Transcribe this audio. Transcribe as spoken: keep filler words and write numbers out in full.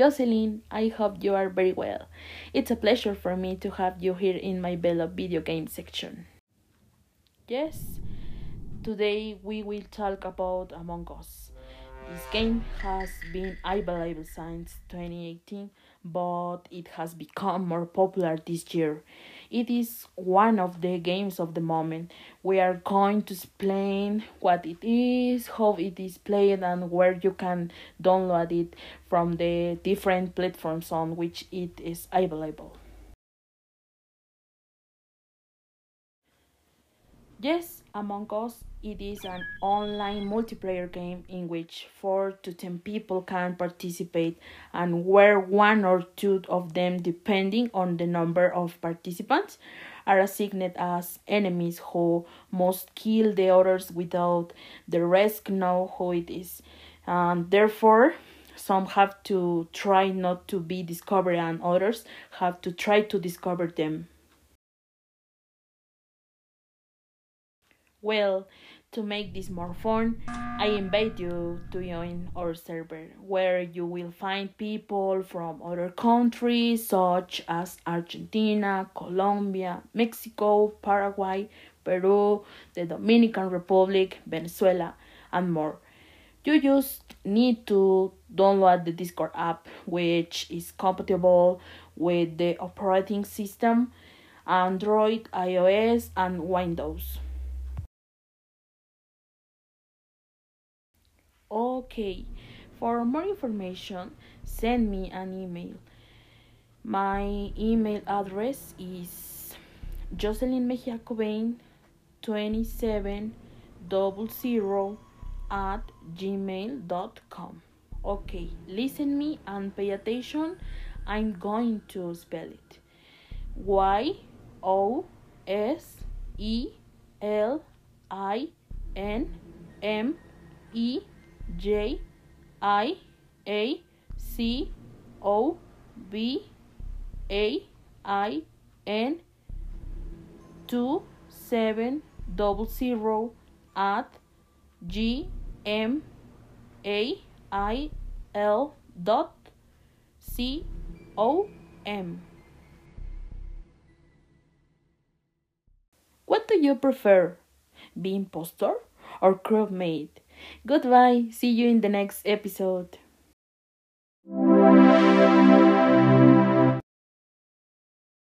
Jocelyn. I hope you are very well. It's a pleasure for me to have you here in my beloved video game section. Yes, today we will talk about Among Us. This game has been available since twenty eighteen, but it has become more popular this year. It is one of the games of the moment. We are going to explain what it is, how it is played, and where you can download it from the different platforms on which it is available. Yes, Among Us, it is an online multiplayer game in which four to ten people can participate and where one or two of them, depending on the number of participants, are assigned as enemies who must kill the others without the rest know who it is. And therefore, some have to try not to be discovered and others have to try to discover them. Well, to make this more fun, I invite you to join our server, where you will find people from other countries such as Argentina, Colombia, Mexico, Paraguay, Peru, the Dominican Republic, Venezuela, and more. You just need to download the Discord app, which is compatible with the operating system Android, iOS, and Windows. Okay, for more information, send me an email. My email address is jocelyn mejiacobain two seven zero zero at gmail dot com. Okay, listen me and pay attention. I'm going to spell it. Y O S E L I N M E J I A C O B A I N two seven zero zero at gmail dot com. What do you prefer? Be impostor or crewmate? Goodbye, see you in the next episode.